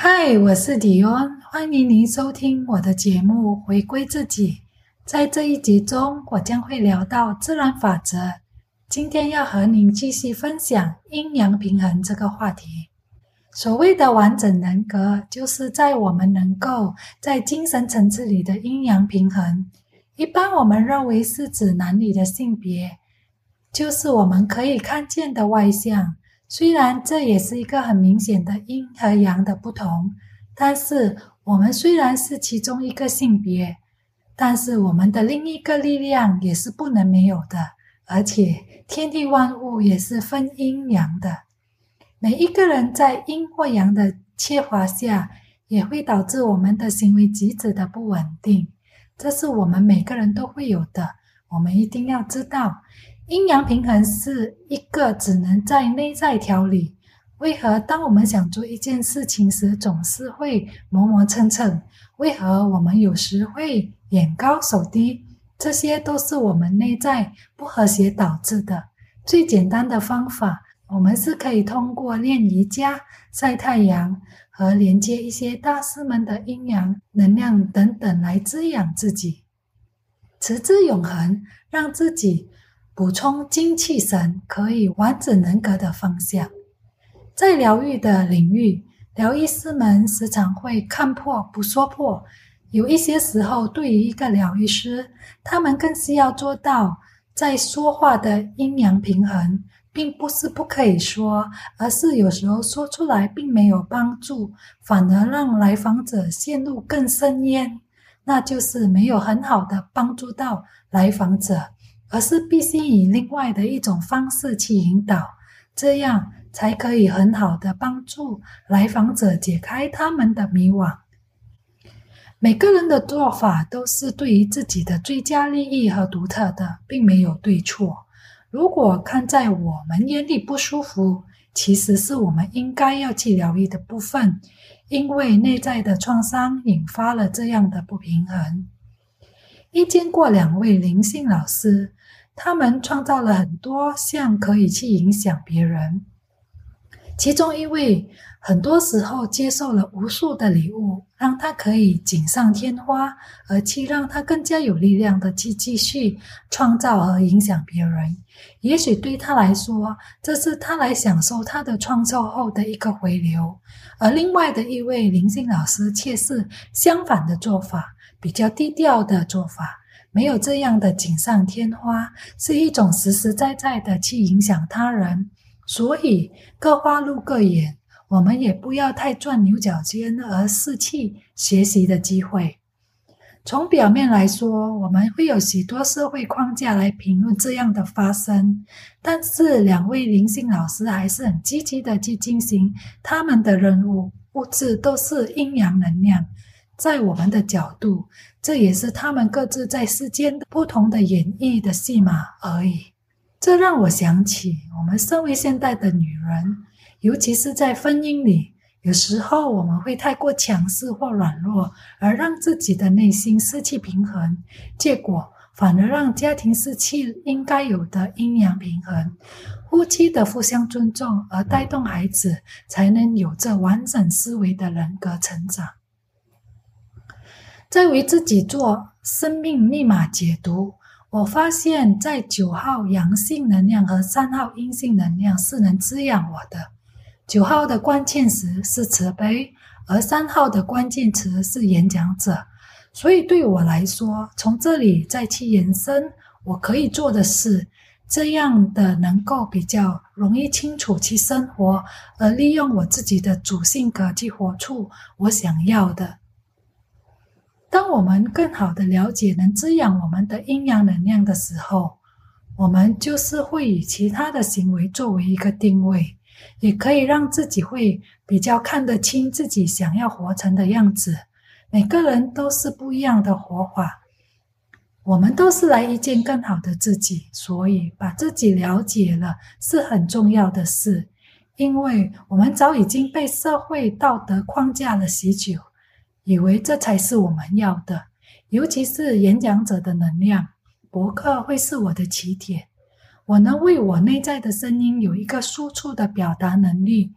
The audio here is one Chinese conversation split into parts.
嗨，我是迪安，欢迎您收听我的节目《回归自己》。在这一集中，我将会聊到自然法则。今天要和您继续分享阴阳平衡这个话题。所谓的完整人格，就是在我们能够在精神层次里的阴阳平衡。一般我们认为是指男女的性别，就是我们可以看见的外象。虽然这也是一个很明显的阴和阳的不同，但是我们虽然是其中一个性别，但是我们的另一个力量也是不能没有的，而且天地万物也是分阴阳的。每一个人在阴或阳的缺乏下，也会导致我们的行为举止的不稳定，这是我们每个人都会有的，我们一定要知道。阴阳平衡是一个只能在内在调理。为何当我们想做一件事情时，总是会磨磨蹭蹭？为何我们有时会眼高手低？这些都是我们内在不和谐导致的。最简单的方法，我们是可以通过练瑜伽、晒太阳和连接一些大师们的阴阳能量等等来滋养自己，持之永恒，让自己补充精气神，可以完整人格的方向。在疗愈的领域，疗愈师们时常会看破不说破。有一些时候，对于一个疗愈师，他们更需要做到在说话的阴阳平衡，并不是不可以说，而是有时候说出来并没有帮助，反而让来访者陷入更深渊，那就是没有很好的帮助到来访者，而是必须以另外的一种方式去引导，这样才可以很好的帮助来访者解开他们的迷惘。每个人的做法都是对于自己的最佳利益和独特的，并没有对错。如果看在我们眼里不舒服，其实是我们应该要去疗愈的部分，因为内在的创伤引发了这样的不平衡。一见过2位灵性老师，他们创造了很多项可以去影响别人。其中一位很多时候接受了无数的礼物，让他可以锦上添花，而去让他更加有力量的去继续创造和影响别人。也许对他来说，这是他来享受他的创造后的一个回流。而另外的一位灵性老师却是相反的做法，比较低调的做法，没有这样的锦上添花，是一种实实在在的去影响他人。所以各花入各眼，我们也不要太钻牛角尖而失去学习的机会。从表面来说，我们会有许多社会框架来评论这样的发生，但是2位灵性老师还是很积极的去进行他们的任务。物质都是阴阳能量，在我们的角度，这也是他们各自在世间不同的演绎的戏码而已。这让我想起，我们身为现代的女人，尤其是在婚姻里，有时候我们会太过强势或软弱，而让自己的内心失去平衡，结果反而让家庭失去应该有的阴阳平衡。夫妻的互相尊重而带动孩子，才能有着完整思维的人格成长。在为自己做生命密码解读，我发现在9号阳性能量和3号阴性能量是能滋养我的。9号的关键词是慈悲，而3号的关键词是演讲者。所以对我来说，从这里再去延伸我可以做的事，这样的能够比较容易清楚去生活，而利用我自己的主性格去活出我想要的。当我们更好的了解能滋养我们的阴阳能量的时候，我们就是会以其他的行为作为一个定位，也可以让自己会比较看得清自己想要活成的样子。每个人都是不一样的活法，我们都是来遇见更好的自己，所以把自己了解了是很重要的事，因为我们早已经被社会道德框架了许久，以为这才是我们要的。尤其是演讲者的能量，博客会是我的起点，我能为我内在的声音有一个输出的表达能力，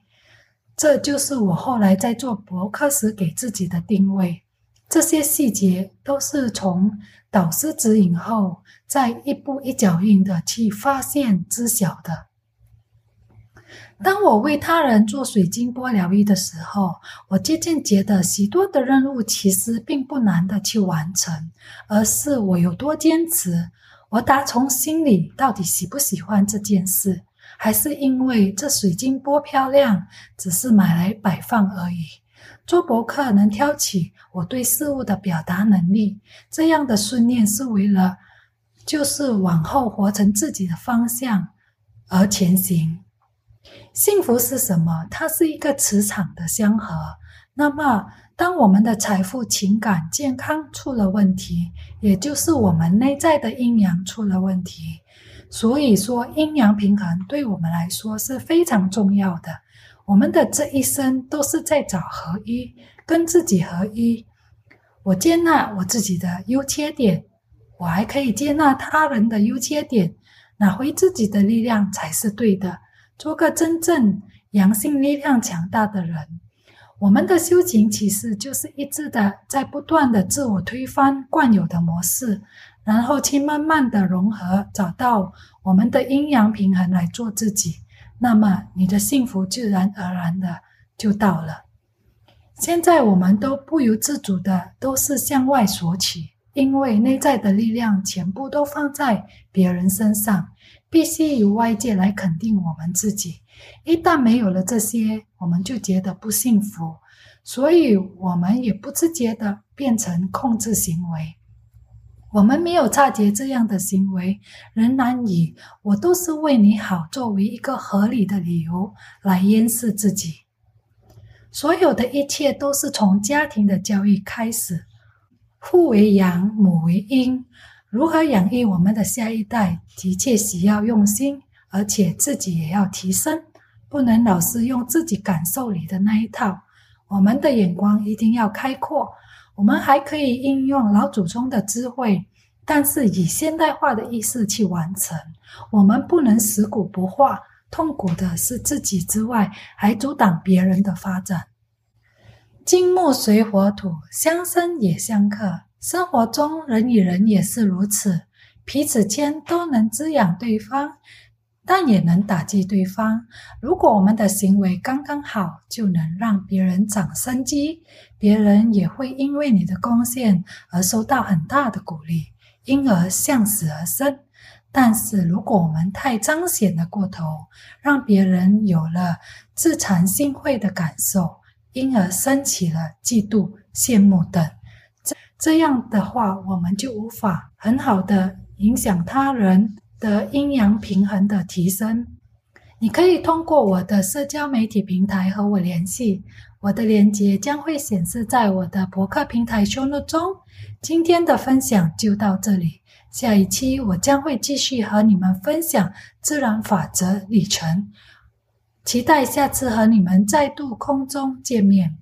这就是我后来在做博客时给自己的定位。这些细节都是从导师指引后，在一步一脚印的去发现、知晓的。当我为他人做水晶波疗愈的时候，我渐渐觉得许多的任务其实并不难的去完成，而是我有多坚持，我打从心里到底喜不喜欢这件事。还是因为这水晶波漂亮，只是买来摆放而已。做博客能挑起我对事物的表达能力，这样的训练是为了就是往后活成自己的方向而前行。幸福是什么？它是一个磁场的相合。那么当我们的财富、情感、健康出了问题，也就是我们内在的阴阳出了问题。所以说阴阳平衡对我们来说是非常重要的，我们的这一生都是在找合一，跟自己合一。我接纳我自己的优缺点，我还可以接纳他人的优缺点，拿回自己的力量才是对的，做个真正阳性力量强大的人。我们的修行其实就是一直的在不断的自我推翻惯有的模式，然后去慢慢的融合，找到我们的阴阳平衡来做自己，那么你的幸福自然而然的就到了。现在我们都不由自主的都是向外索取，因为内在的力量全部都放在别人身上，必须由外界来肯定我们自己。一旦没有了这些，我们就觉得不幸福，所以我们也不自觉的变成控制行为。我们没有察觉这样的行为，仍然以我都是为你好作为一个合理的理由来掩饰自己。所有的一切都是从家庭的教育开始，父为阳，母为阴，如何养育我们的下一代的确需要用心，而且自己也要提升，不能老是用自己感受里的那一套。我们的眼光一定要开阔，我们还可以应用老祖宗的智慧，但是以现代化的意识去完成。我们不能食古不化，痛苦的是自己之外，还阻挡别人的发展。金木水火土，相生也相克，生活中人与人也是如此，彼此间都能滋养对方，但也能打击对方。如果我们的行为刚刚好，就能让别人长生机，别人也会因为你的贡献而受到很大的鼓励，因而向死而生。但是如果我们太彰显了过头，让别人有了自惭形秽的感受，因而升起了嫉妒、羡慕等，这样的话我们就无法很好的影响他人的阴阳平衡的提升。你可以通过我的社交媒体平台和我联系，我的链接将会显示在我的博客平台 show notes 中。今天的分享就到这里，下一期我将会继续和你们分享自然法则旅程，期待下次和你们再度空中见面。